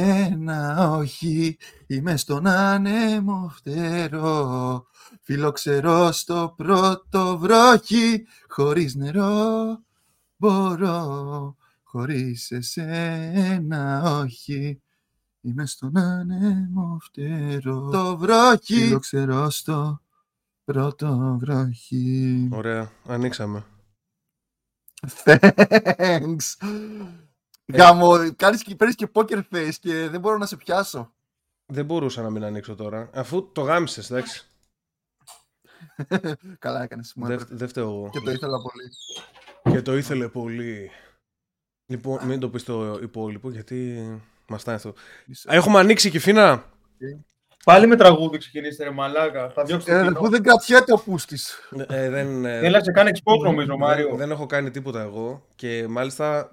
Ένα όχι, είμαι στον άνεμο φτερό, φιλοξερό στο πρώτο βρόχι, χωρίς νερό μπορώ, χωρίς εσένα όχι, είμαι στον άνεμο φτερό, το βρόχι, φιλοξερό στο πρώτο βρόχι. Ωραία, ανοίξαμε. Thanks. Γάμο, παίρνεις και poker face και δεν μπορώ να σε πιάσω. Δεν μπορούσα να μην ανοίξω τώρα, αφού το γάμισες, εντάξει. Καλά έκανες. Δεν φταίω εγώ. Και το ήθελα πολύ. Και το ήθελε πολύ. Λοιπόν, μην το πεις το υπόλοιπο, γιατί μαστάει αυτό. Έχουμε ανοίξει Keefina. Πάλι με τραγούδι ξεκινήστε ρε μαλάκα. Θα διώξω το κοινό. Δεν κρατιέται ο πούστης. Έλα σε κάνει εξπόκ νομίζω Μάριο. Δεν έχω κάνει τίποτα εγώ. Και μάλιστα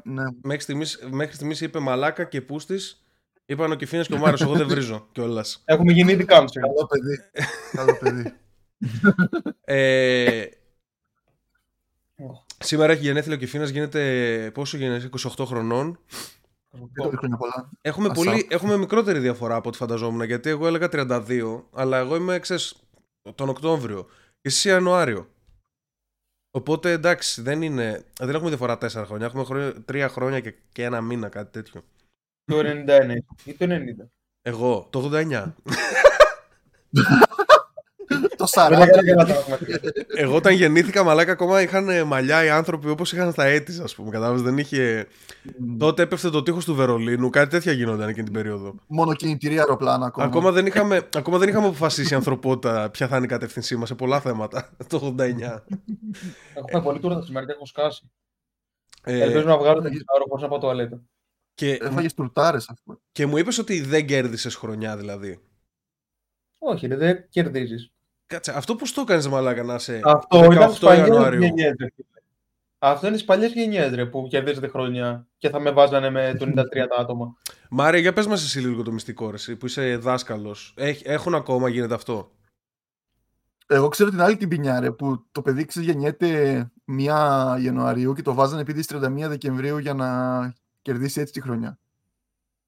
μέχρι στιγμής είπε μαλάκα και πούστης. Είπαν ο Keefinas και ο Μάριος. Εγώ δεν βρίζω κιόλας. Έχουμε γίνει ήδη κάμψη. Καλό παιδί. Σήμερα έχει γενέθλια ο Keefinas. Γίνεται πόσο γεννήθηκε, 28 χρονών. Έχουμε μικρότερη διαφορά από ό,τι φανταζόμουν. Γιατί εγώ έλεγα 32, αλλά εγώ είμαι, ξέρεις, τον Οκτώβριο. Εσύ Ιανουάριο. Οπότε εντάξει, δεν έχουμε διαφορά 4 χρόνια. Έχουμε 3 χρόνια και ένα μήνα, κάτι τέτοιο. Το 91 ή το 90. Εγώ, το 89. Το 40. Εγώ όταν γεννήθηκα μαλάκα ακόμα είχαν μαλλιά οι άνθρωποι όπως είχαν στα έτης, ας πούμε, κατάλαβες, δεν είχε... Τότε έπεφτε το τείχος του Βερολίνου, κάτι τέτοια γινόταν εκείνη την περίοδο. Μόνο κινητήρια αεροπλάνα ακόμα. Ακόμα δεν είχαμε αποφασίσει η ανθρωπότητα ποια θα είναι η κατεύθυνσή μας σε πολλά θέματα, το 89. Έχουμε πολύ τούρτα σήμερα, έχω σκάσει. Ελπίζω να βγάλω την αεροπορς από τουαλέτα. Έφαγες τουρτάρες, ας πούμε. Και μου είπες ότι δεν κέρδισες χρονιά, δηλαδή. Όχι, δεν κερδίζεις. Κάτσε, αυτό πώς το έκανες μαλάκα να είσαι 18 Ιανουαρίου. Αυτό είναι στις παλιές γενιές ρε, που κερδίζετε χρονιά και θα με βάζανε με 93 τα άτομα. Μάρια, για πες μας εσύ λίγο το μυστικό ρε, που είσαι δάσκαλος. Έχουν ακόμα, γίνεται αυτό. Εγώ ξέρω την άλλη την ποινιά ρε, που το παιδί ξεγεννιέται 1 Ιανουαρίου και το βάζανε επειδή στις 31 Δεκεμβρίου για να κερδίσει έτσι τη χρονιά.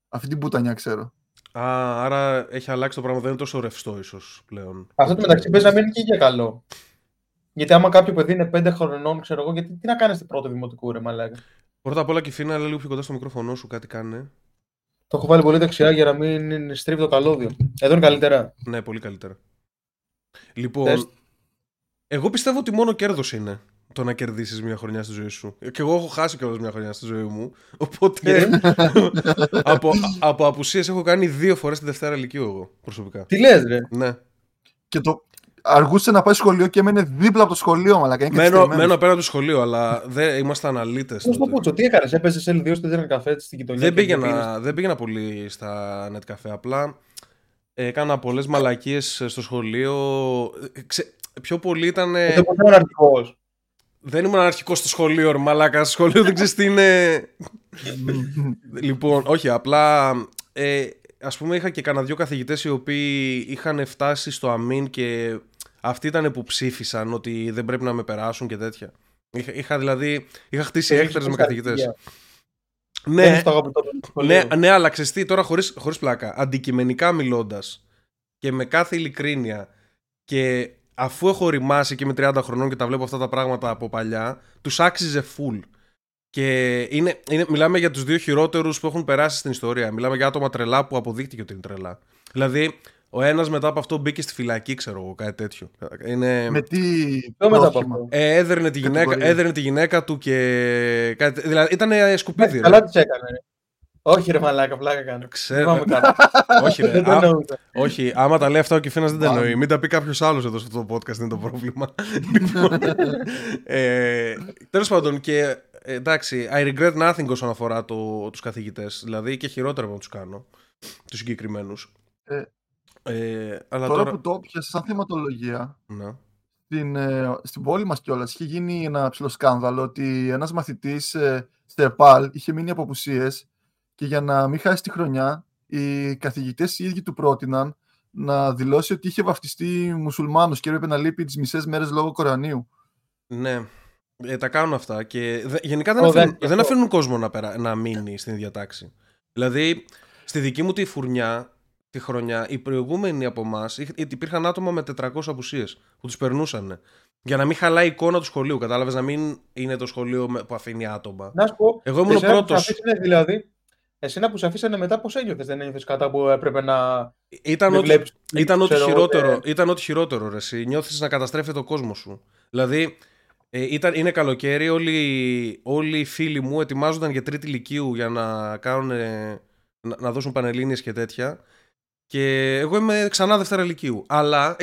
Αυτή την πουτανιά ξέρω. Α, άρα έχει αλλάξει το πράγμα, δεν είναι τόσο ρευστό ίσως πλέον. Αυτό το μεταξύ πες να μην είναι και για καλό. Γιατί άμα κάποιο παιδί είναι 5 χρονών, ξέρω εγώ, γιατί τι να κάνεις την πρώτη δημοτικού ρε μαλάκα. Πρώτα απ' όλα Keefina, αλλά λίγο πιο κοντά στο μικρόφωνο σου, κάτι κάνε. Το έχω βάλει πολύ δεξιά για να μην στρίβει το καλώδιο. Εδώ είναι καλύτερα. Ναι, πολύ καλύτερα. Λοιπόν, εγώ πιστεύω ότι μόνο κέρδος είναι το να κερδίσεις μια χρονιά στη ζωή σου. Και εγώ έχω χάσει κιόλας μια χρονιά στη ζωή μου. Οπότε από απουσίες έχω κάνει 2 φορές τη Δευτέρα Λυκείου εγώ προσωπικά. Τι λες ρε. Ναι. Και το αργούσε να πάει σχολείο και έμενε δίπλα από το σχολείο μαλάκα. Μένω πέρα από το σχολείο, αλλά δεν είμαστε αναλύτες. Πώς το πούτσο, τι έκανες, έπαιζες L2 στο Internet Cafe στην γειτονιά. Δεν πήγαινα πολύ στα Net Cafe, απλά έκανα πολλές μαλακίες στο σχολείο. Πιο πολύ ήταν... Δεν ήμουν αναρχικός στο σχολείο, ρε μαλάκα. Στο σχολείο δεν ξέρεις τι είναι. Λοιπόν, όχι, απλά ας πούμε είχα και κανένα 2 καθηγητές οι οποίοι είχαν φτάσει στο αμήν και αυτοί ήταν που ψήφισαν ότι δεν πρέπει να με περάσουν και τέτοια. Είχα χτίσει έκτρες με καθηγητές. Ναι, αλλά ξέρεις τι, τώρα χωρίς πλάκα, αντικειμενικά μιλώντας και με κάθε ειλικρίνεια και... Αφού έχω ρημάσει και είμαι 30 χρονών και τα βλέπω αυτά τα πράγματα από παλιά, τους άξιζε full. Και μιλάμε για τους 2 χειρότερους που έχουν περάσει στην ιστορία. Μιλάμε για άτομα τρελά που αποδείχτηκε ότι είναι τρελά. Δηλαδή, ο ένας μετά από αυτό μπήκε στη φυλακή, ξέρω εγώ, κάτι τέτοιο. Είναι... Με τι. Έδερνε τη γυναίκα του και. Δηλαδή, ήταν σκουπίδι. Καλά τι έκανε. Όχι ρε μαλάκα, πλάκα κάνω. Ξέρω. Όχι, άμα τα λέει αυτά ο Keefinas δεν τα εννοεί. Μην τα πει κάποιος άλλος εδώ στο podcast, είναι το πρόβλημα. Τέλος πάντων, και εντάξει, I regret nothing όσον αφορά τους καθηγητές. Δηλαδή και χειρότερα να τους κάνω, τους συγκεκριμένους. Τώρα που το πιάσα σαν θεματολογία, στην πόλη μας κιόλας είχε γίνει ένα ψηλό σκάνδαλο ότι ένας μαθητής στην ΕΠΑΛ είχε μείνει από απουσίες. Και για να μην χάσει τη χρονιά, οι καθηγητές οι ίδιοι του πρότειναν να δηλώσει ότι είχε βαφτιστεί μουσουλμάνος και έπρεπε να λείπει τις μισές μέρες λόγω Κορανίου. Ναι, τα κάνουν αυτά. Και γενικά δεν αφήνουν κόσμο να μείνει στην ίδια τάξη. Δηλαδή, Στη δική μου τη φουρνιά, τη χρονιά, οι προηγούμενοι από εμάς υπήρχαν άτομα με 400 απουσίες που τους περνούσαν. Για να μην χαλάει η εικόνα του σχολείου, κατάλαβες, να μην είναι το σχολείο που αφήνει άτομα. Να σου πω, εγώ ήμουν ο πρώτος. Δηλαδή, εσένα που σε αφήσανε μετά, πώς ένιωθες, δεν ένιωθες κατά που έπρεπε να. Ήταν ό,τι χειρότερο, ρε εσύ. Νιώθεις να καταστρέφεται ο κόσμος σου. Δηλαδή, είναι καλοκαίρι, όλοι οι φίλοι μου ετοιμάζονταν για τρίτη λυκείου για να κάνουν, να δώσουν πανελλήνιες και τέτοια. Και εγώ είμαι ξανά δεύτερα λυκείου. Αλλά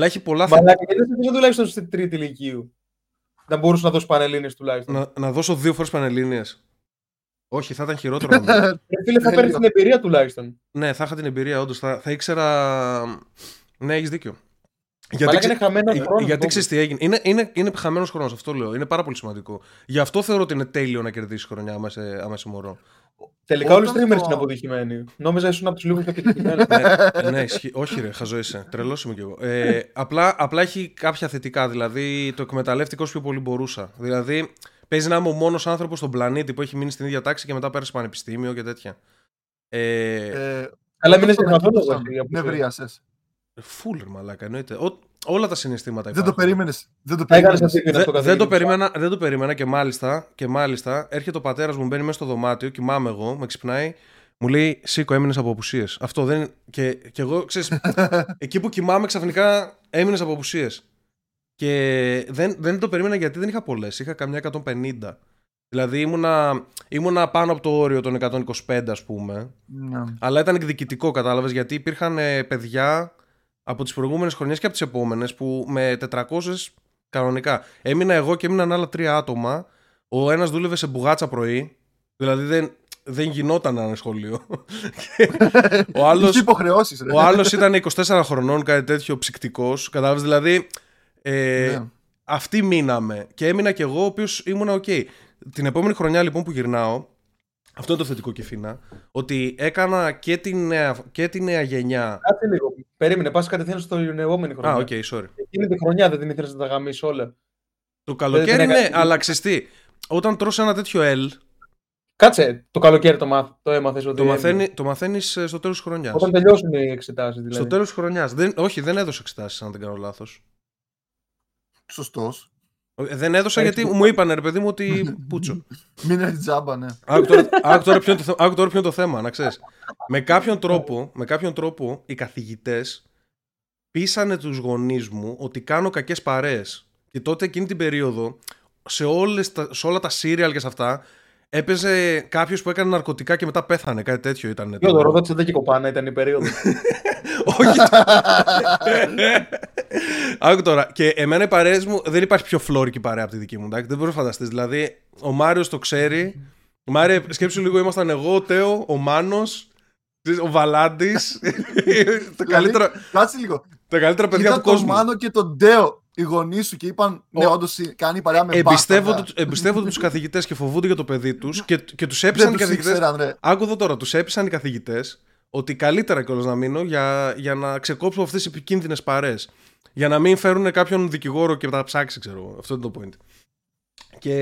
έχει πολλά θέματα. Δεν τουλάχιστον στην τρίτη λυκείου. Να μπορούσα να δώσω πανελλήνιες τουλάχιστον. Να δώσω 2 φορές πανελλήνιες. Όχι, θα ήταν χειρότερο. Φίλε, θα παίρνεις την εμπειρία τουλάχιστον. Ναι, θα είχα την εμπειρία, όντως. Θα ήξερα. Ναι, έχεις δίκιο. Γιατί ξέρεις τι έγινε. Είναι χαμένος χρόνος, αυτό λέω. Είναι πάρα πολύ σημαντικό. Γι' αυτό θεωρώ ότι είναι τέλειο να κερδίσει χρονιά, άμα σε μωρό. Τελικά όλοι οι streamers είναι αποτυχημένοι. Νόμιζα ήσουν από τους λίγους αποτυχημένους. Ναι, όχι ρε, χαζό είσαι. Τρελός είμαι κι εγώ. Απλά έχει κάποια θετικά. Δηλαδή το εκμεταλλεύτηκα όσο πιο πολύ μπορούσα. Δηλαδή παίζει να είμαι ο μόνος άνθρωπος στον πλανήτη που έχει μείνει στην ίδια τάξη και μετά πέρασε πανεπιστήμιο και τέτοια. Αλλά μείνες καθόλου. Με βρίασες. Φούλερ μαλάκα, εννοείται. Όλα τα συναισθήματα υπάρχουν. Δεν το περίμενα και μάλιστα έρχεται ο πατέρας μου, μπαίνει μέσα στο δωμάτιο, κοιμάμαι εγώ, με ξυπνάει, μου λέει «Σήκω, έμεινες από απουσίες». Αυτό δεν. Και εγώ, ξέρεις, εκεί που κοιμάμαι ξαφνικά έμεινες από απουσίες. Και δεν το περίμενα γιατί δεν είχα πολλές. Είχα καμιά 150. Δηλαδή ήμουνα πάνω από το όριο των 125, ας πούμε. Αλλά ήταν εκδικητικό, κατάλαβες, γιατί υπήρχαν παιδιά από τις προηγούμενες χρονιές και από τις επόμενες που με 400 κανονικά. Έμεινα εγώ και έμειναν άλλα 3 άτομα. Ο ένας δούλευε σε μπουγάτσα πρωί. Δηλαδή δεν γινόταν να είναι σχολείο. Ο άλλος ήταν 24 χρονών, κάτι τέτοιο, ψυκτικός. Κατάλαβες, δηλαδή αυτοί μείναμε. Και έμεινα κι εγώ, ο οποίος ήμουνα ok. Την επόμενη χρονιά λοιπόν που γυρνάω, αυτό είναι το θετικό, Κεφίνα, ότι έκανα και τη νέα γενιά. Κάτσε λίγο. Περίμενε, πας κατευθείαν στην επόμενη χρονιά. Α, οκ, sorry. Εκείνη τη χρονιά δεν την ήθελες να τα γαμίσεις όλα. Το καλοκαίρι, ναι, αλλά ξεστή. Όταν τρως ένα τέτοιο L. Κάτσε, το καλοκαίρι το έμαθες ότι. Το μαθαίνεις στο τέλος της χρονιάς. Όταν τελειώσουν οι εξετάσεις, δηλαδή. Στο τέλος της χρονιάς. Όχι, δεν έδωσα εξετάσεις, αν δεν κάνω λάθος. Σωστός. Δεν έδωσα γιατί μου είπανε, ρε παιδί μου, ότι πούτσο. Μην έρθει τζάμπα, ναι. Άκου τώρα ποιο είναι το θέμα, να ξέρεις. Με κάποιον τρόπο οι καθηγητές πείσανε τους γονείς μου ότι κάνω κακές παρέες. Και τότε εκείνη την περίοδο σε όλα τα serial και σε αυτά έπαιζε κάποιος που έκανε ναρκωτικά και μετά πέθανε. Κάτι τέτοιο ήταν. Το ρόδο δεν κοπάνα, ήταν η περίοδο. Όχι. Άκου τώρα. Και εμένα οι παρέες μου, δεν υπάρχει πιο φλόρικη παρέα από τη δική μου. Δεν μπορείς να φανταστείς. Δηλαδή, ο Μάριος το ξέρει. Μάρια, σκέψου λίγο, ήμασταν εγώ, ο Τέο, ο Μάνος, ο Βαλάντης. Κάτσε λίγο. Τα καλύτερα παιδιά του κόσμου. Ήταν το Μάνο και τον Τέο οι γονείς σου και είπαν ναι, όντως κάνει παρέα με μπάστα. Εμπιστεύονται τους καθηγητές και φοβούνται για το παιδί τους και τους έπεισαν οι καθηγητές. Άκου εδώ τώρα, τους έπεισαν οι καθηγητές ότι καλύτερα κιόλας να μείνω για να ξεκόψω αυτές τις επικίνδυνες παρέες. Για να μην φέρουν κάποιον δικηγόρο και τα ψάξει, ξέρω εγώ. Αυτό είναι το point. Και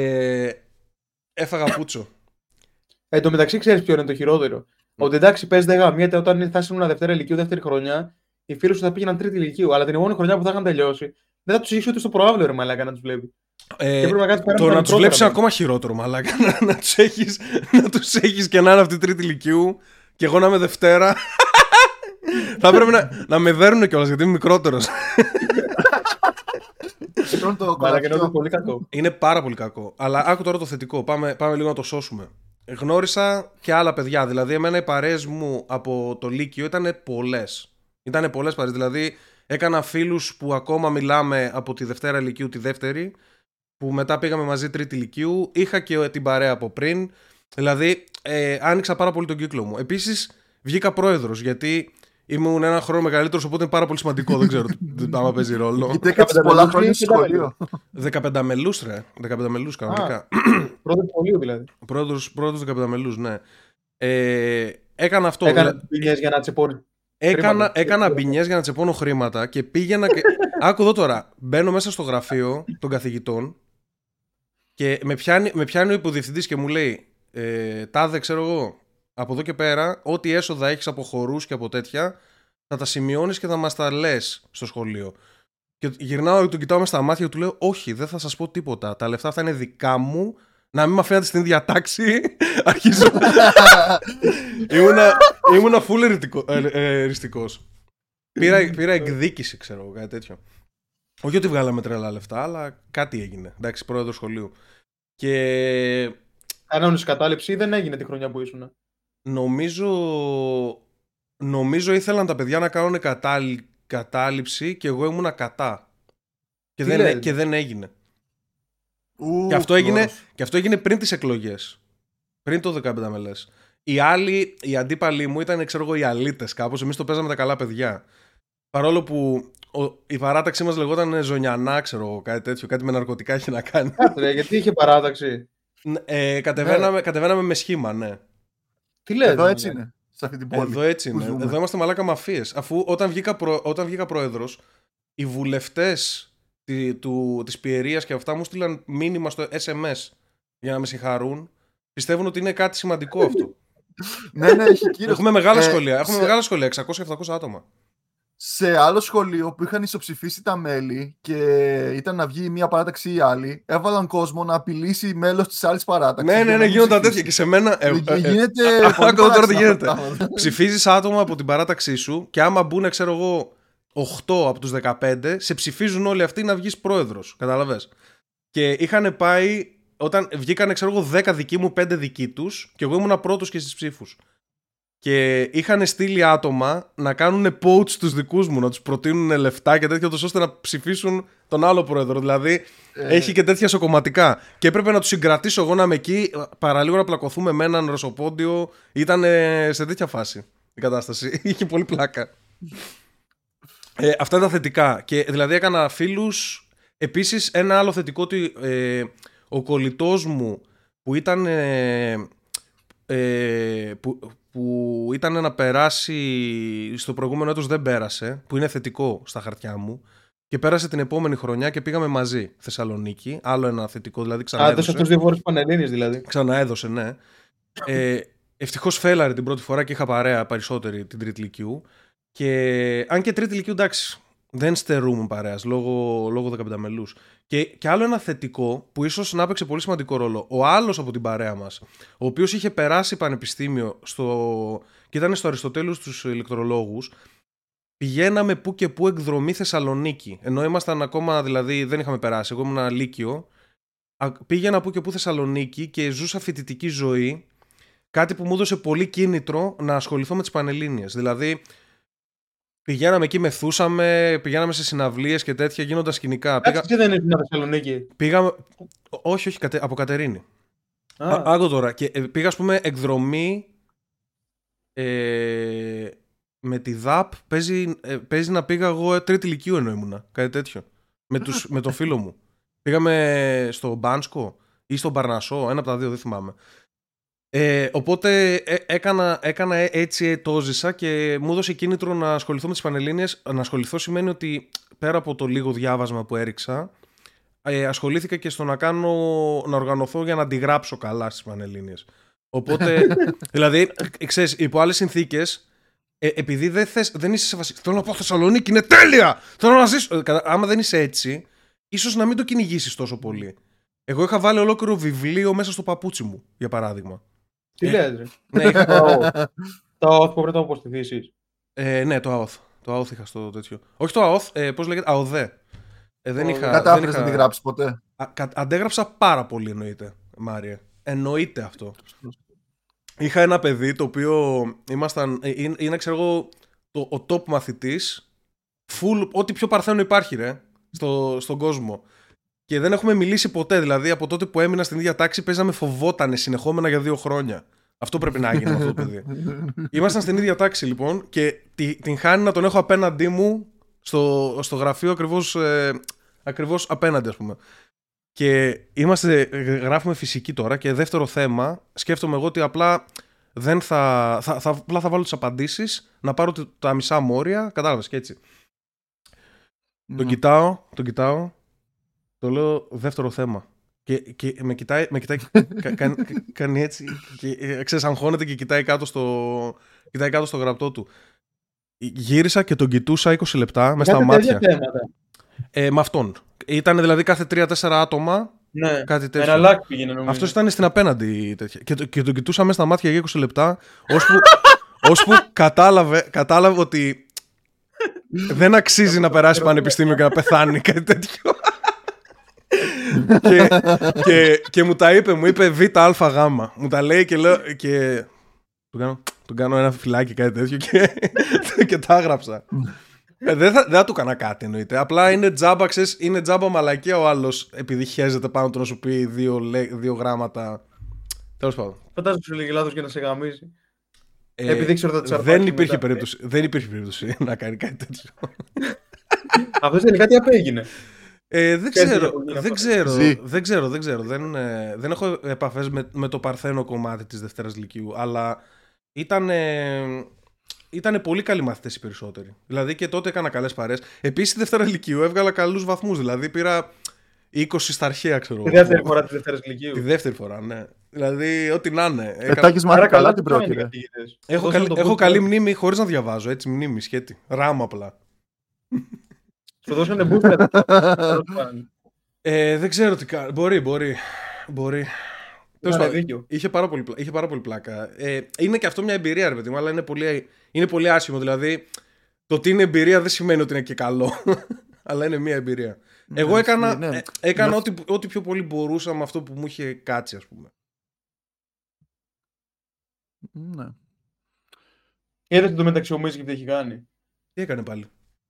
έφαγα πούτσο. Εν τω μεταξύ, ξέρεις ποιο είναι το χειρότερο. Ότι εντάξει, πες δεν γαμιέται, όταν θα ήσουν δεύτερη ηλικίου, δεύτερη χρονιά, οι φίλοι σου θα πήγαιναν τρίτη ηλικίου. Αλλά την επόμενη χρονιά που θα είχαν τελειώσει, δεν θα τους είχε ούτε στο προάβλιο, ρε μαλάκα, να τους βλέπει. Το να τους βλέπει ακόμα χειρότερο, μαλάκα. Να τους έχεις και να είναι αυτή τρίτη ηλικίου, και εγώ να είμαι Δευτέρα. Θα πρέπει να με δέρνουν κιόλας γιατί είμαι μικρότερος. Είναι πάρα πολύ κακό. Αλλά άκου τώρα το θετικό. Πάμε λίγο να το σώσουμε. Γνώρισα και άλλα παιδιά. Δηλαδή, εμένα οι παρέες μου από το Λύκειο ήταν πολλές. Ήτανε πολλές παρέες. Δηλαδή, έκανα φίλους που ακόμα μιλάμε από τη Δευτέρα Λυκείου, τη Δεύτερη, που μετά πήγαμε μαζί Τρίτη Λυκείου. Είχα και την παρέα από πριν. Δηλαδή, άνοιξα πάρα πολύ τον κύκλο μου. Επίσης, βγήκα πρόεδρος γιατί. Ήμουν ένα χρόνο μεγαλύτερος, οπότε είναι πάρα πολύ σημαντικό. Δεν ξέρω άμα παίζει ρόλο. 15 μελούς, ρε. 15 μελούς κανονικά. Πρόεδρος σχολείου δηλαδή. Πρόεδρος 15 μελούς, ναι. Έκανα αυτό. Έκανα μπινιές για να τσεπώνω. Έκανα μπινιές για να τσεπώνω χρήματα και πήγαινα. Άκου εδώ τώρα. Μπαίνω μέσα στο γραφείο των καθηγητών και με πιάνει ο υποδιευθυντής και μου λέει τάδε, ξέρω εγώ. από εδώ και πέρα, ό,τι έσοδα έχεις από χορούς και από τέτοια, θα τα σημειώνεις και θα μας τα λες στο σχολείο. Και γυρνάω και τον κοιτάω μες στα μάτια και του λέω: όχι, δεν θα σας πω τίποτα. Τα λεφτά αυτά είναι δικά μου. Να μην με αφήνατε στην ίδια τάξη. Αρχίζω. Ήμουνα full εριστικός. Πήρα εκδίκηση, ξέρω, κάτι τέτοιο. Όχι ότι βγάλαμε τρελά λεφτά, αλλά κάτι έγινε. Εντάξει, πρόεδρο σχολείου. Και. Κανόνιση κατάληψη δεν έγινε τη χρονιά που ήσουν. Νομίζω ήθελαν τα παιδιά να κάνουν κατάληψη και εγώ ήμουνα κατά. Και δεν έγινε. Και αυτό έγινε πριν τις εκλογές. Πριν το 15 μελές. Οι αντίπαλοι μου ήταν, ξέρω εγώ, οι αλήτες κάπως. Εμείς το παίζαμε τα καλά παιδιά. Παρόλο που η παράταξή μας λεγόταν Ζωνιανά, ξέρω εγώ, κάτι τέτοιο. Κάτι με ναρκωτικά είχε να κάνει. Γιατί είχε παράταξη. Κατεβαίναμε με σχήμα, ναι. Τι λέει, εδώ έτσι είναι. Εδώ έτσι είναι. Εδώ είμαστε μαλάκα μαφίες. Αφού όταν βγήκα πρόεδρος, οι βουλευτές της Πιερίας και αυτά μου στείλαν μήνυμα στο SMS για να με συγχαρούν. Πιστεύουν ότι είναι κάτι σημαντικό αυτό. Ναι, έχει κύριο. Έχουμε μεγάλα σχολεία. Έχουμε μεγάλα σχολεία, 600-700 άτομα. Σε άλλο σχολείο που είχαν ισοψηφίσει τα μέλη και ήταν να βγει μία παράταξη ή άλλη, έβαλαν κόσμο να απειλήσει μέλος της άλλης παράταξης. Ναι, γίνονταν τέτοια και σε μένα. Γίνεται. Ψηφίζεις άτομα από την παράταξή σου και άμα μπουν, ξέρω εγώ, 8 από τους 15, σε ψηφίζουν όλοι αυτοί να βγεις πρόεδρος. Καταλαβες. Και είχαν πάει, όταν βγήκανε, ξέρω εγώ, 10 δικοί μου, 5 δικοί τους και εγώ ήμουν πρώτος και στις ψήφους. Και είχαν στείλει άτομα να κάνουν poach τους δικούς μου, να τους προτείνουν λεφτά και τέτοια, ώστε να ψηφίσουν τον άλλο πρόεδρο. Δηλαδή, έχει και τέτοια σοκομματικά. Και έπρεπε να τους συγκρατήσω εγώ να είμαι εκεί, παραλίγο να πλακωθούμε με έναν ρωσοπόντιο. Ήταν σε τέτοια φάση η κατάσταση. Είχε πολύ πλάκα. Αυτά είναι τα θετικά. Και δηλαδή έκανα φίλους. Επίσης, ένα άλλο θετικό ότι ο κολλητός μου που ήταν. Που ήταν να περάσει στο προηγούμενο έτος, δεν πέρασε, που είναι θετικό στα χαρτιά μου, και πέρασε την επόμενη χρονιά και πήγαμε μαζί Θεσσαλονίκη. Άλλο ένα θετικό, δηλαδή ξαναέδωσε. Αυτούς δύο φορές πανελλήνιες δηλαδή. Ξαναέδωσε, ναι. Ευτυχώς φέλαρε την πρώτη φορά και είχα παρέα περισσότερη την τρίτη λυκειού. Και αν και τρίτη λυκειού, εντάξει, δεν στερούμουν παρέας λόγω 15 μελούς. Και άλλο ένα θετικό που ίσως να έπαιξε πολύ σημαντικό ρόλο. Ο άλλος από την παρέα μας, ο οποίος είχε περάσει πανεπιστήμιο και ήταν στο Αριστοτέλους τους ηλεκτρολόγους, πηγαίναμε που και που εκδρομή Θεσσαλονίκη. Ενώ ήμασταν ακόμα, δηλαδή δεν είχαμε περάσει, εγώ ήμουν λύκειο. Πήγαινα που και που Θεσσαλονίκη και ζούσα φοιτητική ζωή. Κάτι που μου έδωσε πολύ κίνητρο να ασχοληθώ με τις πανελλήνιες. Δηλαδή. Πηγαίναμε εκεί, μεθούσαμε, πηγαίναμε σε συναυλίες και τέτοια, γίνοντα σκηνικά. Τι δεν είναι Θεσσαλονίκη. Πήγαμε. Όχι, από Κατερίνη. Άκου τώρα. Και πήγα, ας πούμε, εκδρομή. Με τη ΔΑΠ. Παίζει να πήγα εγώ τρίτη λυκείου ενώ ήμουνα. Κάτι τέτοιο. Με τον φίλο μου. Πήγαμε στο Μπάνσκο ή στον Παρνασσό. Ένα από τα δύο, δεν θυμάμαι. Οπότε έκανα έτσι, το ζήσα και μου έδωσε κίνητρο να ασχοληθώ με τις Πανελλήνιες. Να ασχοληθώ σημαίνει ότι πέρα από το λίγο διάβασμα που έριξα, ασχολήθηκα και στο να οργανωθώ για να αντιγράψω καλά στις Πανελλήνιες. Οπότε, δηλαδή, ξέρεις, υπό άλλες συνθήκες, επειδή δεν είσαι σε βασίλεια, θέλω να πάω Θεσσαλονίκη, είναι τέλεια! Θέλω να ζήσω. Άμα δεν είσαι έτσι, ίσως να μην το κυνηγήσεις τόσο πολύ. Εγώ είχα βάλει ολόκληρο βιβλίο μέσα στο παπούτσι μου, για παράδειγμα. Τι λέτε, ναι, είχα το ΑΟΘ που πρέπει να αποστηθήσεις. Ναι, το ΑΟΘ. Το ΑΟΘ είχα στο τέτοιο. Όχι το ΑΟΘ, πώς λέγεται, ΑΟΔΕ. Δεν είχα. Κατάφερες να τη γράψεις ποτέ. Αντέγραψα πάρα πολύ, εννοείται, Μάριε. Εννοείται αυτό. Είχα ένα παιδί το οποίο είναι, ξέρω εγώ, ο top μαθητής. Full, ό,τι πιο παρθένο υπάρχει, ρε, στον κόσμο. Και δεν έχουμε μιλήσει ποτέ, δηλαδή από τότε που έμεινα στην ίδια τάξη παίζαμε φοβότανε συνεχόμενα για 2 χρόνια. Αυτό πρέπει να γίνει αυτό το παιδί. Ήμασταν στην ίδια τάξη λοιπόν και την χάνει να τον έχω απέναντί μου στο γραφείο ακριβώς απέναντι, ας πούμε. Και γράφουμε φυσική τώρα και δεύτερο θέμα, σκέφτομαι εγώ ότι απλά δεν θα βάλω τις απαντήσεις, να πάρω τα μισά μόρια, κατάλαβες και έτσι. Τον κοιτάω. Το λέω δεύτερο θέμα. Και με κοιτάει, κάνει έτσι, και ξεσαγχώνεται και κοιτάει κάτω στο γραπτό του. Γύρισα και τον κοιτούσα 20 λεπτά μες στα μάτια. Με αυτόν. Ήταν δηλαδή κάθε 3-4 άτομα. Ναι, κάτι τέτοιο. Αυτός ήταν στην απέναντι τέτοια. Και τον κοιτούσα μες στα μάτια για 20 λεπτά, ώσπου κατάλαβε ότι δεν αξίζει να περάσει πανεπιστήμιο και να πεθάνει, κάτι τέτοιο. Και μου τα είπε, μου είπε ΒΑΓ. Μου τα λέει και λέω. Και του κάνω ένα φυλάκι, κάτι τέτοιο, και τα έγραψα. Δεν θα του έκανα κάτι, εννοείται. Απλά είναι τζάμπα, ξέρεις, είναι τζάμπα μαλακία ο άλλος επειδή χέζεται πάνω του να σου πει δύο γράμματα. Τέλος πάντων. Φαντάζομαι σου λέει λάθος και να σε γαμίζει. Επειδή ξέρω ότι δεν υπήρχε περίπτωση να κάνει κάτι τέτοιο. Αυτό τελικά τι απέγινε. Δεν ξέρω. Δεν έχω επαφές με το παρθένο κομμάτι της Δευτέρας Λυκείου, αλλά ήταν πολύ καλοί μαθητές οι περισσότεροι. Δηλαδή και τότε έκανα καλές παρέες. Επίσης στη Δευτέρα Λυκείου έβγαλα καλούς βαθμούς. Δηλαδή πήρα 20 στα αρχαία, ξέρω. Τη δεύτερη φορά της Δευτέρας Λυκείου. Τη δεύτερη φορά, ναι. Δηλαδή ό,τι να είναι. Πετάκεις μάρα καλά την πρώτη. Έχω καλή μνήμη χωρίς να διαβάζω. Έτσι, μνήμη, σχέτη. Ράμα απλά. Σου δώσανε μπουφέτα. Δεν ξέρω τι κάνει. Μπορεί. Είχε πάρα πολύ πλάκα. Είναι και αυτό μια εμπειρία, ρε παιδί μου, αλλά είναι πολύ άσχημο. Δηλαδή, το ότι είναι εμπειρία δεν σημαίνει ότι είναι και καλό. Αλλά είναι μια εμπειρία. Εγώ έκανα ό,τι πιο πολύ μπορούσα με αυτό που μου είχε κάτσει, ας πούμε. Ναι. Είδες το μεταξύ ο Μίσκι τι έχει κάνει. Τι έκανε πάλι.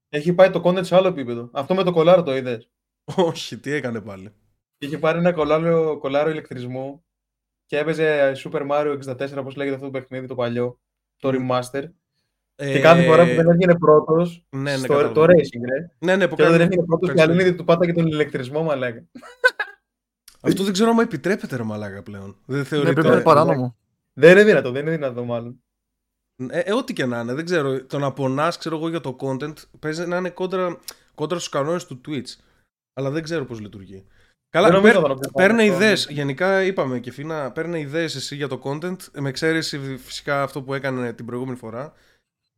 Έχει πάει το content σε άλλο επίπεδο. Αυτό με το κολάρο το είδες. Όχι, τι έκανε πάλι. Είχε πάρει ένα κολάρο ηλεκτρισμού και έπαιζε Super Mario 64, όπως λέγεται αυτό το παιχνίδι, το παλιό, το Remaster. Και κάθε φορά που δεν έβγαινε πρώτος, ναι, το Racing, ρε. Ναι, που δεν έβγαινε πρώτος, η αλήθεια του πάτα και τον ηλεκτρισμό, μαλάκα. Αυτό δεν ξέρω αν επιτρέπεται, ρε μαλάκα, πλέον. Δεν θεωρείται. Ναι, πρέπει να είναι παράνομο. Δεν είναι δυνατό, μάλλον. Ό,τι και να είναι, δεν ξέρω. Το να πονάς, ξέρω εγώ, για το content παίζει να είναι κόντρα στους κανόνες του Twitch. Αλλά δεν ξέρω πώς λειτουργεί. Καλά, παίρνε ιδέες. Γενικά, είπαμε και Φίνα, παίρνε ιδέες εσύ για το content. Με εξαίρεση φυσικά αυτό που έκανε την προηγούμενη φορά.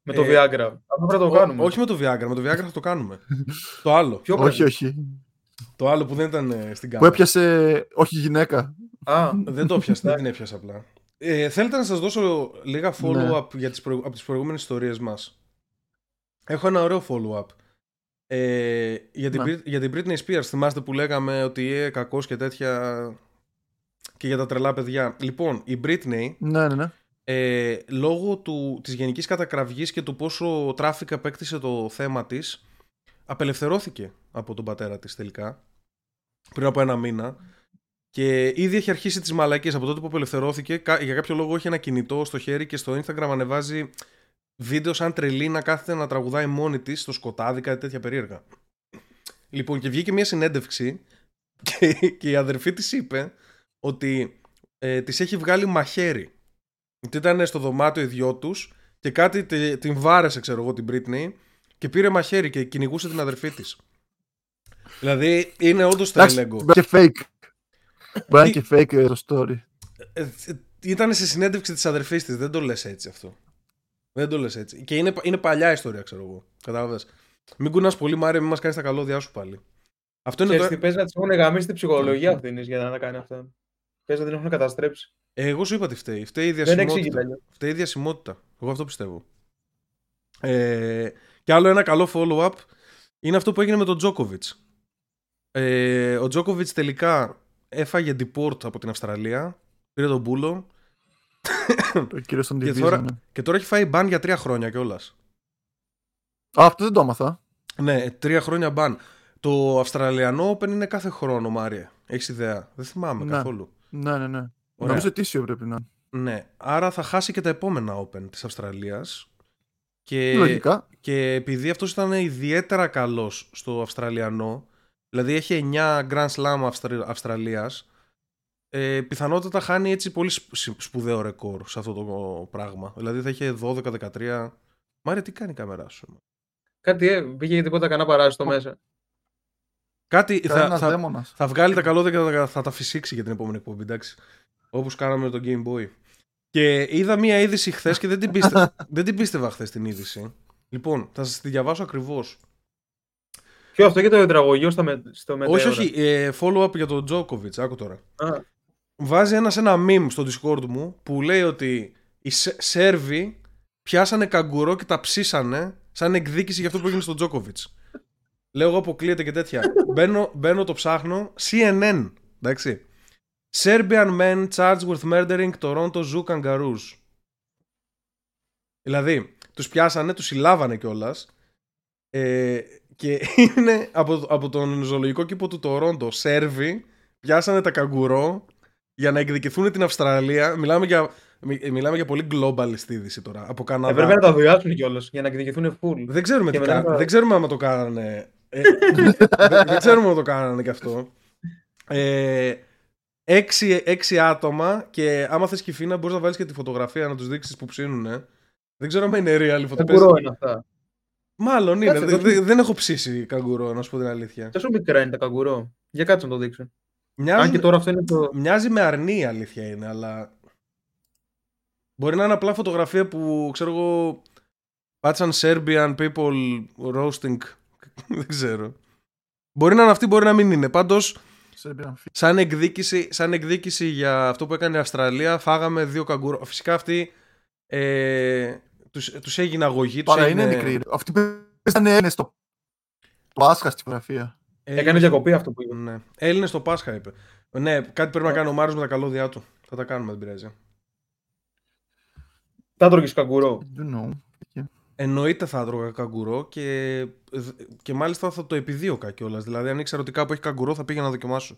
Με το Viagra. Αυτό πρέπει να το κάνουμε. Όχι με το Viagra, με το Viagra θα το κάνουμε. Το άλλο. Όχι. Το άλλο που δεν ήταν στην κάμερα. Που έπιασε. Όχι γυναίκα. Α, δεν το έπιασε, δεν την έπιασε απλά. Θέλετε να σας δώσω λίγα follow-up για από τις προηγούμενες ιστορίες μας. Έχω ένα ωραίο follow-up για την Britney Spears. Θυμάστε που λέγαμε ότι κακός και τέτοια και για τα τρελά παιδιά. Λοιπόν, η Britney ναι. Λόγω της γενικής κατακραυγής και του πόσο τράφικα απέκτησε το θέμα της, απελευθερώθηκε από τον πατέρα της τελικά πριν από ένα μήνα. Και ήδη έχει αρχίσει τις μαλακίες από τότε που απελευθερώθηκε. Για κάποιο λόγο έχει ένα κινητό στο χέρι και στο Instagram ανεβάζει βίντεο σαν τρελή να κάθεται να τραγουδάει μόνη της στο σκοτάδι, κάτι τέτοια περίεργα. Λοιπόν, και βγήκε μια συνέντευξη και η αδερφή της είπε ότι της έχει βγάλει μαχαίρι. Ότι ήταν στο δωμάτιο οι δυο τους και κάτι την βάρεσε, ξέρω εγώ, την Britney, και πήρε μαχαίρι και κυνηγούσε την αδερφή της. Δηλαδή είναι όντως τρελέγκο. Και fake. Μπορεί και fake το story. Ήταν σε συνέντευξη της αδερφής της. Δεν το λες έτσι αυτό. Δεν το λες έτσι. Και είναι παλιά ιστορία, ξέρω εγώ. Κατάλαβες. Μην κουνάς πολύ, Μάρια, μην μας κάνεις τα καλώδια σου πάλι. Αυτό είναι το. Πες να της έχουν γαμίσει την ψυχολογία αυτήν για να κάνει αυτά. Πες να την έχουν καταστρέψει. Εγώ σου είπα τι φταίει. Φταίει η διασημότητα. Εγώ αυτό πιστεύω. Και άλλο ένα καλό follow-up είναι αυτό που έγινε με τον Τζόκοβιτς. Ο Τζόκοβιτς τελικά έφαγε deport από την Αυστραλία. Πήρε τον μπούλο. Και τώρα έχει φάει μπαν για 3 χρόνια κιόλας. Αυτό δεν το έμαθα. Ναι, 3 χρόνια μπαν. Το Αυστραλιανό Open είναι κάθε χρόνο, Μάρια. Έχεις ιδέα? Δεν θυμάμαι καθόλου. Ναι. Νομίζω ετήσιο πρέπει να είναι. Ναι, άρα θα χάσει και τα επόμενα Open της Αυστραλίας. Λογικά. Και επειδή αυτός ήταν ιδιαίτερα καλός στο Αυστραλιανό, δηλαδή έχει 9 Grand Slam Αυστραλίας, πιθανότατα χάνει έτσι πολύ σπουδαίο ρεκόρ σε αυτό το πράγμα. Δηλαδή θα είχε 12-13. Μάρια, τι κάνει η κάμερά σου? Κάτι πήγε τίποτα κανένα παράστο μέσα. Κάτι θα βγάλει τα καλώδια και θα τα φυσήξει για την επόμενη εκπομπή, εντάξει. Όπως κάναμε με τον Game Boy. Και είδα μία είδηση χθες και δεν την πίστευα χθες την είδηση. Λοιπόν, θα σας τη διαβάσω ακριβώς. Ποιο αυτό και το υδραγωγείο στο μετέωρα. Όχι, όχι. Follow-up για τον Τζόκοβιτς. Άκου τώρα. Βάζει ένας ένα meme στο Discord μου που λέει ότι οι Σέρβοι πιάσανε καγκουρό και τα ψήσανε σαν εκδίκηση για αυτό που έγινε στον Τζόκοβιτς. Λέω εγώ αποκλείεται και τέτοια. Μπαίνω, το ψάχνω. CNN. Εντάξει. Serbian men charged with murdering Toronto zoo kangaroos. Δηλαδή, τους πιάσανε, τους συλλάβανε κιόλας. Και είναι από τον ζωολογικό κήπο του Τορόντο. Σέρβοι πιάσανε τα καγκουρό για να εκδικηθούν την Αυστραλία. Μιλάμε για πολύ globalist είδηση τώρα. Από Καναδά. Πρέπει να τα δουλειάσουν κιόλας για να εκδικηθούν full. Δεν ξέρουμε τι κάνανε. Δεν ξέρουμε άμα το κάνανε. Δεν ξέρουμε άμα το κάνανε κι αυτό. 6 άτομα και άμα θες Keefina μπορείς να βάλεις και τη φωτογραφία να τους δείξεις που ψήνουνε. Δεν ξέρω αν είναι real η φωτογραφία. Καγκουρό είναι αυτά. Μάλλον είναι. Δεν έχω ψήσει καγκουρό, να σου πω την αλήθεια. Τόσο μικρά είναι τα καγκουρό. Για κάτσε να το δείξω. Αν και τώρα αυτό είναι το... Μοιάζει με αρνή η αλήθεια είναι, αλλά... Μπορεί να είναι απλά φωτογραφία που, ξέρω εγώ, πάτησαν Serbian people roasting. Δεν ξέρω. Μπορεί να είναι αυτή, μπορεί να μην είναι. Πάντως... Σαν εκδίκηση για αυτό που έκανε η Αυστραλία, φάγαμε 2 καγκουρό. Φυσικά αυτοί τους έγινε αγωγή. Παρά είναι μικρή. Αυτοί παίζανε Έλληνες στο Πάσχα στη φωτογραφία. Έκανε διακοπή αυτό που είπε. Ναι. Έλληνες στο Πάσχα είπε. Ναι, κάτι πρέπει να κάνει ο Μάρος με τα καλώδια του. Θα τα κάνουμε, δεν πειράζει. Θα τρώγες καγκουρό. Εννοείται θα τρώγα καγκουρό και μάλιστα θα το επιδίωκα κιόλας. Δηλαδή, αν ήξερα ότι κάπου έχει καγκουρό, θα πήγαινα να δοκιμάσω.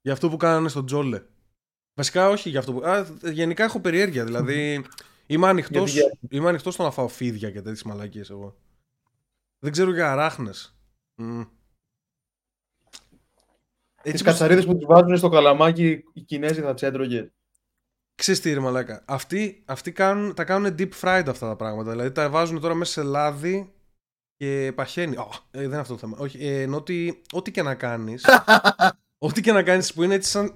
Για αυτό που κάνανε στο Τζόλε. Βασικά, όχι για αυτό που. Γενικά έχω περιέργεια. Δηλαδή, είμαι ανοιχτός στο να φάω φίδια και τέτοιες μαλακίες εγώ. Δεν ξέρω για αράχνες. Τις κατσαρίδες που τους βάζουν στο καλαμάκι, οι Κινέζοι θα τις έτρωγε. Ξεστήρι μαλάκα. Αυτοί τα κάνουν deep fried αυτά τα πράγματα. Δηλαδή τα βάζουν τώρα μέσα σε λάδι και παχαίνει. Δεν είναι αυτό το θέμα. Όχι, ενώ ό,τι και να κάνεις. Ό,τι και να κάνεις που είναι έτσι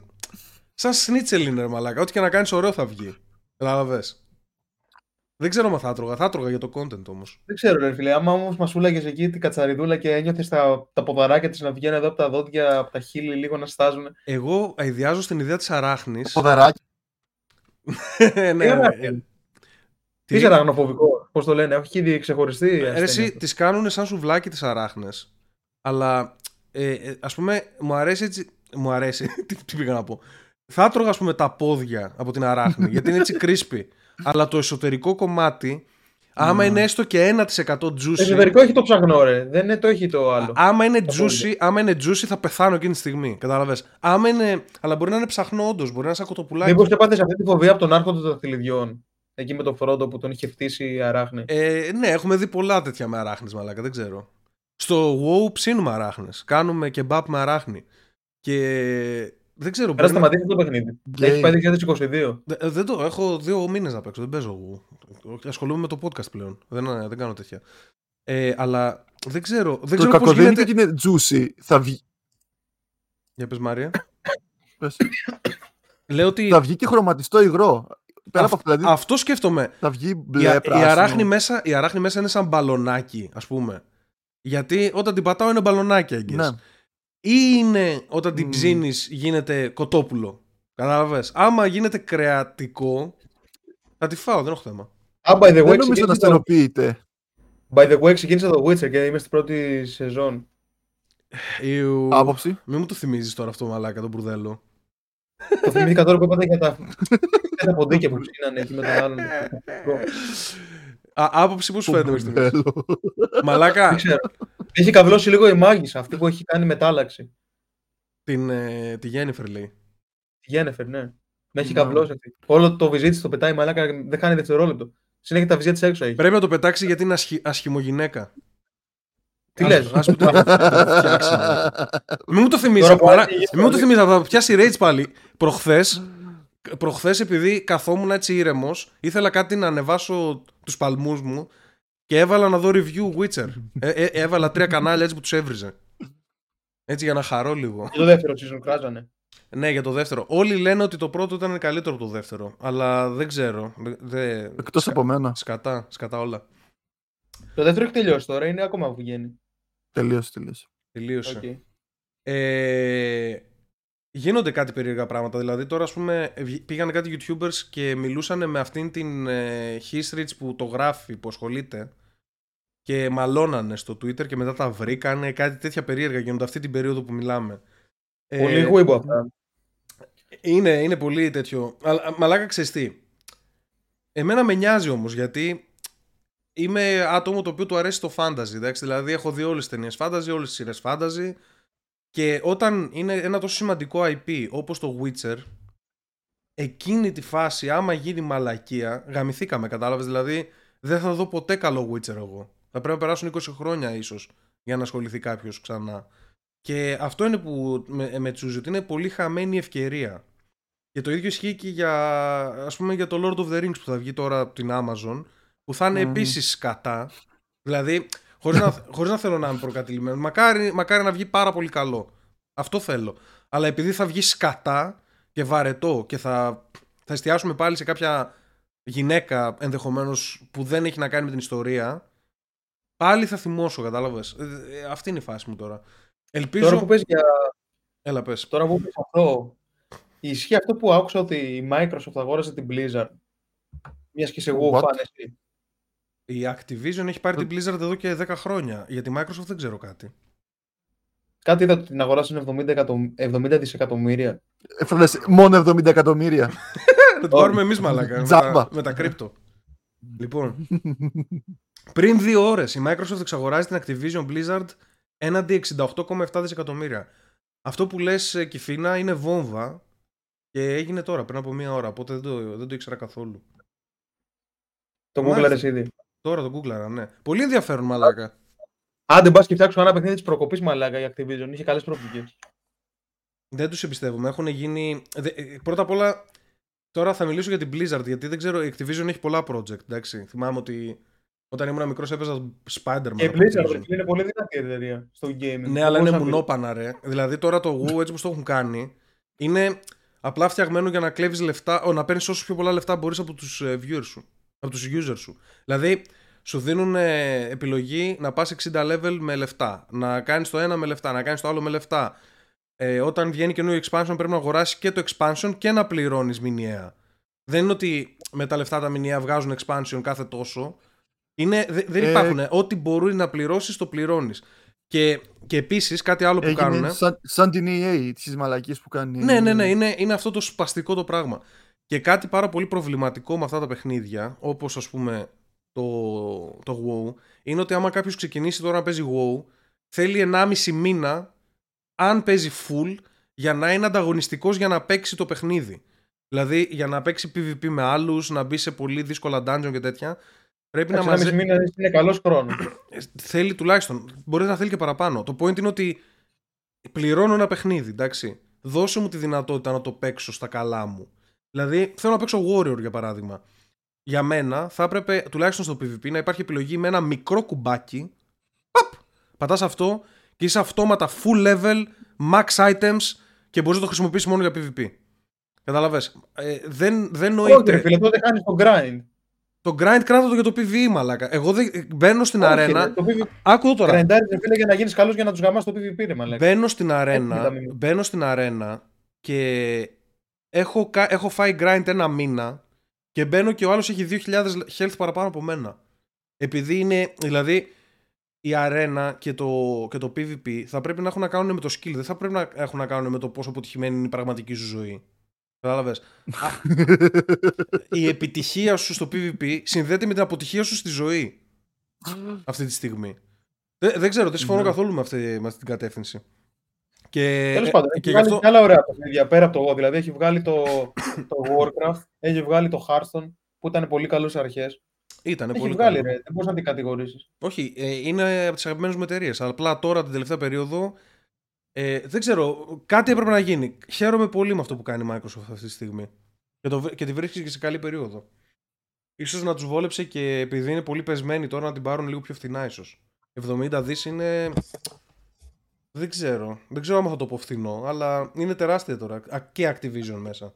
σαν σνίτσελίνερ μαλάκα. Ό,τι και να κάνεις ωραίο θα βγει. Καταλαβες. Δεν ξέρω αν θα τρώγα. Θα τρώγα για το content όμως. Δεν ξέρω, ρε φίλε. Άμα όμως μας ούλαγες εκεί την κατσαριδούλα και ένιωθες τα ποδαράκια της να βγαίνουν εδώ από τα δόντια, από τα χείλη λίγο να στάζουν. Εγώ αηδιάζω στην ιδέα της αράχνης. Ποδαράκι. Ναι. Τι αραγνοφοβικό, πώς το λένε, έχει ήδη ξεχωριστεί. Εσύ τις κάνουν σαν σουβλάκι τις αράχνες. Αλλά ας πούμε μου αρέσει έτσι. Μου αρέσει, τι πήγα να πω. Θα τρώγα ας πούμε τα πόδια από την αράχνη, γιατί είναι έτσι crispy. Αλλά το εσωτερικό κομμάτι, άμα είναι έστω και 1% juicy. Το εσωτερικό έχει το ψαχνό ρε, δεν το έχει το άλλο. Άμα είναι juicy θα πεθάνω εκείνη τη στιγμή, καταλαβες. Αλλά μπορεί να είναι ψαχνό όντως, μπορεί να είναι σαν κοτοπουλάκι. Μήπως και πάτε σε αυτή τη φοβία από τον άρχοντα των δαχτυλιδιών. Εκεί με τον Φρόντο που τον είχε φτύσει η αράχνη. Ναι, έχουμε δει πολλά τέτοια με αράχνες μαλάκα, δεν ξέρω. Στο WoW ψήνουμε αράχνες, κάνουμε kebab με αράχνη. Και... Δεν ξέρω. Άρα σταματήσει το παιχνίδι. Έχει πάει 2022. Δεν το έχω 2 μήνες να παίξω. Δεν παίζω εγώ. Ασχολούμαι με το podcast πλέον. Δεν κάνω τέτοια. Αλλά δεν ξέρω. Το κακοδύναμη γίνεται... είναι juicy. Θα βγει. Για πες Μάρια. Λέω ότι... Θα βγει και χρωματιστό υγρό. Αυτό σκέφτομαι. Θα βγει μπλε πράσινο. Η αράχνη μέσα είναι σαν μπαλονάκι, ας πούμε. Γιατί όταν την πατάω είναι μπαλονάκι αγγές. Ή είναι όταν την ψήνεις γίνεται κοτόπουλο. Καταλαβες. Άμα γίνεται κρεατικό, θα τη φάω, δεν έχω θέμα. Δεν νομίζω να αστεροποιείται. By the way, ξεκίνησα το Witcher και είμαι στην πρώτη σεζόν. Άποψη. Μην μου το θυμίζεις τώρα αυτό μαλάκα, τον μπουρδέλο. Το θυμήθηκα τώρα που είπατε για τα ποντίκια που ψήνανε εκεί με τον άλλον. Άποψη πώς σου φαίνεται. Μαλάκα. Έχει καβλώσει λίγο η μάγισσα αυτή που έχει κάνει μετάλλαξη. Τη Γέννιφερ λέει. Τη Γέννιφερ, ναι. Με έχει καβλώσει αυτή. Όλο το βυζί της το πετάει μαλάκα, δεν χάνει δευτερόλεπτο. Συνέχεια τα βυζιά της έξω έχει. Πρέπει να το πετάξει γιατί είναι ασχημογυναίκα. Τι λες. Ας μην το φτιάξει. Μην μου το θυμίζεις. Μην μου το θυμίζεις. Θα πιάσει rage πάλι. Προχθές επειδή καθόμουν έτσι ήρεμος, ήθελα κάτι να ανεβάσω τους παλμούς μου. Και έβαλα να δω review Witcher. Έβαλα 3 κανάλια έτσι που τους έβριζε. Έτσι για να χαρώ λίγο. Για το δεύτερο season κράζανε. Ναι, για το δεύτερο. Όλοι λένε ότι το πρώτο ήταν καλύτερο από το δεύτερο. Αλλά δεν ξέρω. Εκτός από μένα. Σκατά όλα. Το δεύτερο έχει τελειώσει τώρα, είναι ακόμα που βγαίνει. Τελείωσε. Okay. Γίνονται κάτι περίεργα πράγματα. Δηλαδή τώρα, ας πούμε, πήγαν κάτι YouTubers και μιλούσαν με αυτήν την History που το γράφει, που ασχολείται. Και μαλώνανε στο Twitter και μετά τα βρήκανε. Κάτι τέτοια περίεργα γίνονται αυτή την περίοδο που μιλάμε. Πολύ γουίμπο αυτά. Είναι πολύ τέτοιο. Μαλάκα, ξέρεις τι. Εμένα με νοιάζει όμως, γιατί είμαι άτομο το οποίο του αρέσει το fantasy. Εντάξει? Δηλαδή έχω δει όλες τις ταινίες fantasy, όλες τις σειρές fantasy. Και όταν είναι ένα τόσο σημαντικό IP όπως το Witcher, εκείνη τη φάση άμα γίνει μαλακία, γαμηθήκαμε, κατάλαβες? Δηλαδή δεν θα δω ποτέ καλό Witcher εγώ. Θα πρέπει να περάσουν 20 χρόνια ίσως για να ασχοληθεί κάποιος ξανά. Και αυτό είναι που με τσούζει, ότι είναι πολύ χαμένη ευκαιρία. Και το ίδιο ισχύει και για, ας πούμε, για το Lord of the Rings που θα βγει τώρα από την Amazon, που θα είναι επίσης σκατά. Δηλαδή, χωρίς να θέλω να είμαι προκατειλημμένος, μακάρι να βγει πάρα πολύ καλό. Αυτό θέλω. Αλλά επειδή θα βγει σκατά και βαρετό και θα εστιάσουμε πάλι σε κάποια γυναίκα ενδεχομένως που δεν έχει να κάνει με την ιστορία, πάλι θα θυμώσω, κατάλαβες? Αυτή είναι η φάση μου τώρα. Ελπίζω... Τώρα που πες για... Έλα, πες. Τώρα που πες αυτό, ισχύει αυτό που άκουσα, ότι η Microsoft αγόρασε την Blizzard? Μιας και σε εγώ φάνεσαι. Η Activision έχει πάρει την Blizzard εδώ και 10 χρόνια. Για τη Microsoft δεν ξέρω κάτι. Κάτι είδα ότι την αγοράσουν 70 δισεκατομμύρια. Μόνο 70 εκατομμύρια. Να το πάρουμε εμείς, μαλάκα. Με τα κρύπτο. Λοιπόν, πριν 2 ώρες η Microsoft εξαγοράζει την Activision Blizzard έναντι 68,7 δισεκατομμύρια. Αυτό που λες, Κιφίνα, είναι βόμβα και έγινε τώρα, πριν από 1 ώρα, οπότε δεν το ήξερα καθόλου. Το γκούγκλαρες ήδη? Τώρα το γκούγκλαρα, ναι. Πολύ ενδιαφέρον, μαλάκα. Άντε μπας και φτιάξω ένα παιχνίδι της προκοπής, μαλάκα, η Activision. Είχε καλές προοπτικές. Δεν τους εμπιστεύομαι. Έχουν γίνει... Πρώτα απ' όλα, τώρα θα μιλήσω για την Blizzard, γιατί δεν ξέρω, η Activision έχει πολλά project, εντάξει. Θυμάμαι ότι... Όταν ήμουν μικρός έπαιζα Spider-Man. Η Blizzard είναι πολύ δυνατή εταιρεία στο gaming. Ναι, αλλά είναι μουνόπανα, ρε. Δηλαδή τώρα το WoW έτσι όπως το έχουν κάνει είναι απλά φτιαγμένο για να κλέβεις λεφτά, να παίρνεις όσο πιο πολλά λεφτά μπορείς από τους viewers σου, από τους users σου. Δηλαδή σου δίνουν επιλογή να πας 60 level με λεφτά, να κάνεις το ένα με λεφτά, να κάνεις το άλλο με λεφτά. Όταν βγαίνει καινούριο expansion πρέπει να αγοράσεις και το expansion και να πληρώνεις μηνιαία. Δεν είναι ότι με τα λεφτά τα μηνιαία βγάζουν expansion κάθε τόσο. Δεν υπάρχουν. Ό,τι μπορεί να πληρώσεις, το πληρώνεις. Και επίσης κάτι άλλο που κάνουν. Σαν την EA της μαλακής που κάνει. Ναι, είναι αυτό το σπαστικό το πράγμα. Και κάτι πάρα πολύ προβληματικό με αυτά τα παιχνίδια, όπως ας πούμε το WoW, είναι ότι άμα κάποιος ξεκινήσει τώρα να παίζει WoW, θέλει 1,5 μήνα, αν παίζει full, για να είναι ανταγωνιστικός για να παίξει το παιχνίδι. Δηλαδή για να παίξει PvP με άλλους, να μπει σε πολύ δύσκολα dungeon και τέτοια. Πρέπει να είναι καλός χρόνος. Θέλει τουλάχιστον. Μπορεί να θέλει και παραπάνω. Το point είναι ότι πληρώνω ένα παιχνίδι, εντάξει. Δώσε μου τη δυνατότητα να το παίξω στα καλά μου. Δηλαδή, θέλω να παίξω Warrior για παράδειγμα. Για μένα θα έπρεπε τουλάχιστον στο PvP να υπάρχει επιλογή με ένα μικρό κουμπάκι. Πατάς αυτό και είσαι αυτόματα full level, max items και μπορείς να το χρησιμοποιήσεις μόνο για PvP. Καταλαβες? Δεν νοείται. Όχι, φίλε, τότε κάνεις το grind. Το grind κράτατο για το PvE, μαλάκα. Εγώ μπαίνω στην αρένα. Άκου τώρα. Γκραντάρεις, ρε φίλε, για να γίνεις καλός για να τους γαμάς το PvP, ρε μαλάκα. Μπαίνω στην αρένα και έχω φάει grind 1 μήνα και μπαίνω και ο άλλος έχει 2.000 health παραπάνω από μένα. Επειδή είναι, δηλαδή, η αρένα και το PvP θα πρέπει να έχουν να κάνουν με το skill. Δεν θα πρέπει να έχουν να κάνουν με το πόσο αποτυχημένη είναι η πραγματική σου ζωή. Κατάλαβες? Η επιτυχία σου στο PvP συνδέεται με την αποτυχία σου στη ζωή. Αυτή τη στιγμή. Δεν ξέρω, δεν συμφωνώ καθόλου με αυτή την κατεύθυνση. Τέλος πάντων, έχει βγάλει άλλα ωραία παιχνίδια πέρα από το WoW. Δηλαδή έχει βγάλει το Warcraft, έχει βγάλει το Hearthstone που ήταν πολύ καλό στις αρχές. Έχει βγάλει, ρε, δεν μπορείς να την κατηγορήσεις. Όχι, είναι από τις αγαπημένες μου εταιρείες. Απλά τώρα την τελευταία περίοδο. Δεν ξέρω, κάτι έπρεπε να γίνει. Χαίρομαι πολύ με αυτό που κάνει η Microsoft αυτή τη στιγμή. Και τη βρίσκει και σε καλή περίοδο. Ίσως να τους βόλεψε και επειδή είναι πολύ πεσμένοι τώρα να την πάρουν λίγο πιο φθηνά ίσως. 70 δις είναι... Δεν ξέρω. Δεν ξέρω αν θα το πω φθηνό, αλλά είναι τεράστια τώρα. Και Activision μέσα.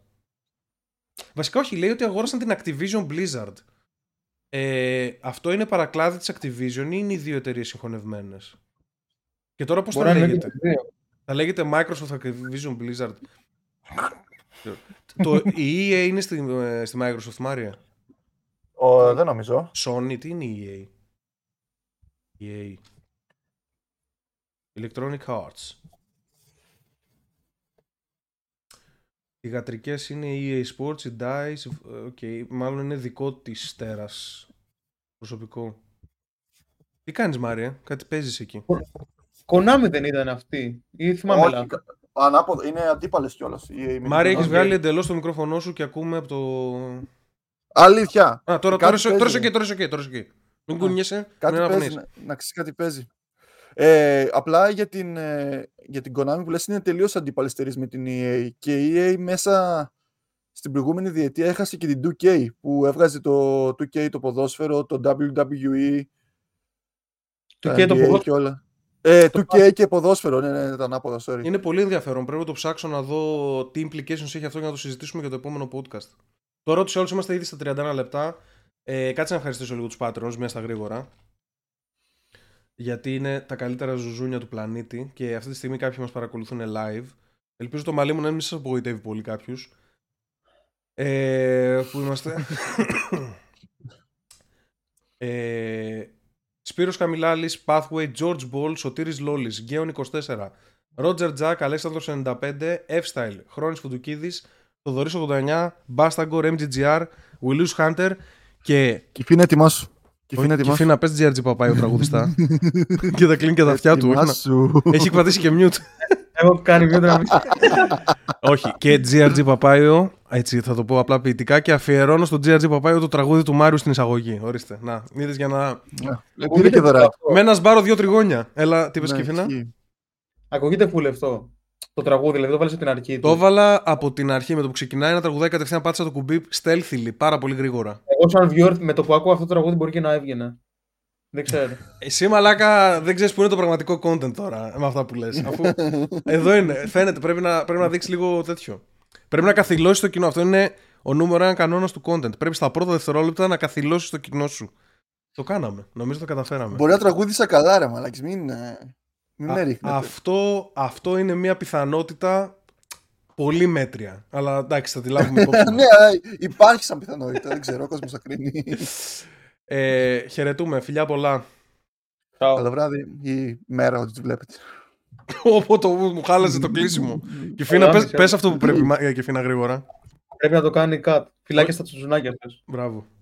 Βασικά όχι, λέει ότι αγόρασαν την Activision Blizzard. Αυτό είναι παρακλάδι της Activision ή είναι οι δύο εταιρείες συγχωνευμένες? Και τώρα πώς θα λέγεται? Θα λέγεται Microsoft Activision Blizzard. Η EA είναι στη Microsoft, Μάρια? Δεν νομίζω. Sony, τι είναι η EA? EA. Electronic Arts. Οι γατρικές είναι η EA Sports, η DICE, okay, μάλλον είναι δικό της τέρας προσωπικό. Τι κάνεις, Μάρια, κάτι παίζεις εκεί? Κονάμι δεν ήταν αυτή, ή θυμάμαι λάθος? Ανάποδα, είναι αντίπαλες κιόλας. Μάρια, έχεις βγάλει εντελώς το μικρόφωνο σου και ακούμε από το... Αλήθεια! Α, τώρα είσαι okay. Μην κουνιέσαι, να ξέρεις κάτι παίζει. Απλά για την Konami που λες είναι τελείως αντιπαλιστερής με την EA, και η EA μέσα στην προηγούμενη διετία έχασε και την 2K που έβγαζε το 2K το ποδόσφαιρο, το WWE, το NBA και όλα. 2K και ποδόσφαιρο, ναι, τα ανάποδα, sorry. Είναι πολύ ενδιαφέρον, πρέπει να το ψάξω να δω τι implications έχει αυτό για να το συζητήσουμε για το επόμενο podcast. Τώρα τους όλους είμαστε ήδη στα 31 λεπτά, κάτσε να ευχαριστήσω λίγο τους Patreons, μια στα γρήγορα. Γιατί είναι τα καλύτερα ζουζούνια του πλανήτη και αυτή τη στιγμή κάποιοι μας παρακολουθούν live. Ελπίζω το μαλλί μου να μην σας απογοητεύει πολύ κάποιους. Πού είμαστε? Σπύρος Καμιλάλης, Pathway, George Ball, Σωτήρης Λόλης, Γκέον 24, Roger Jack, Αλέξανδρος 95, F-Style, Χρόνης Φουντουκίδης, Θοδωρής 89, Bastagor, MGGR, Willius Hunter και... Κυφίνα, ετοιμάσου. Κιφίνα, πες GRG Παπάη ο τραγουδιστά. Και τα κλείνει και τα αυτιά του. Έχει πατήσει και mute. Έχω κάνει mute. Όχι, και GRG Παπάη, έτσι θα το πω απλά ποιητικά, και αφιερώνω στο GRG Παπάη το τραγούδι του Μάριου στην εισαγωγή. Ορίστε, να, είδες, για να... Με ένα σμπάρο 2 τριγώνια. Έλα, τι είπες, Κιφίνα? Ακούγεται φουλευτό. Το τραγούδι, δηλαδή το βάλεις από την αρχή. Το έβαλα από την αρχή, με το που ξεκινάει ένα τραγουδάκι κατευθείαν πάτησα το κουμπί stealthily, πάρα πολύ γρήγορα. Εγώ, σαν viewer, με το που ακούω αυτό το τραγούδι μπορεί και να έβγαινα. Δεν ξέρω. Εσύ, μαλάκα, δεν ξέρεις που είναι το πραγματικό content τώρα με αυτά που λες. Αφού εδώ είναι, φαίνεται, πρέπει να δείξει λίγο τέτοιο. Πρέπει να καθυλώσεις το κοινό. Αυτό είναι ο νούμερο 1 κανόνας του content. Πρέπει στα πρώτα δευτερόλεπτα να καθυλώσεις το κοινό σου. Το κάναμε. Νομίζω το καταφέραμε. Μπορεί να τραγούδισα καλά, ρε μαλάκι, μην. Αυτό είναι μια πιθανότητα πολύ μέτρια. Αλλά εντάξει, θα τη λάβουμε υπόψη. Ναι, υπάρχει σαν πιθανότητα. Δεν ξέρω, ο κόσμος θα κρίνει. Χαιρετούμε, φιλιά πολλά. Καλό βράδυ ή μέρα, ό,τι τους βλέπετε. Όποτε μου χάλασε το κλείσιμο. Κιφίνα, πες αυτό που πρέπει, Κιφίνα, γρήγορα. Πρέπει να το κάνει κάτι. Φιλάκια στα τσουτσουνάκια. Μπράβο.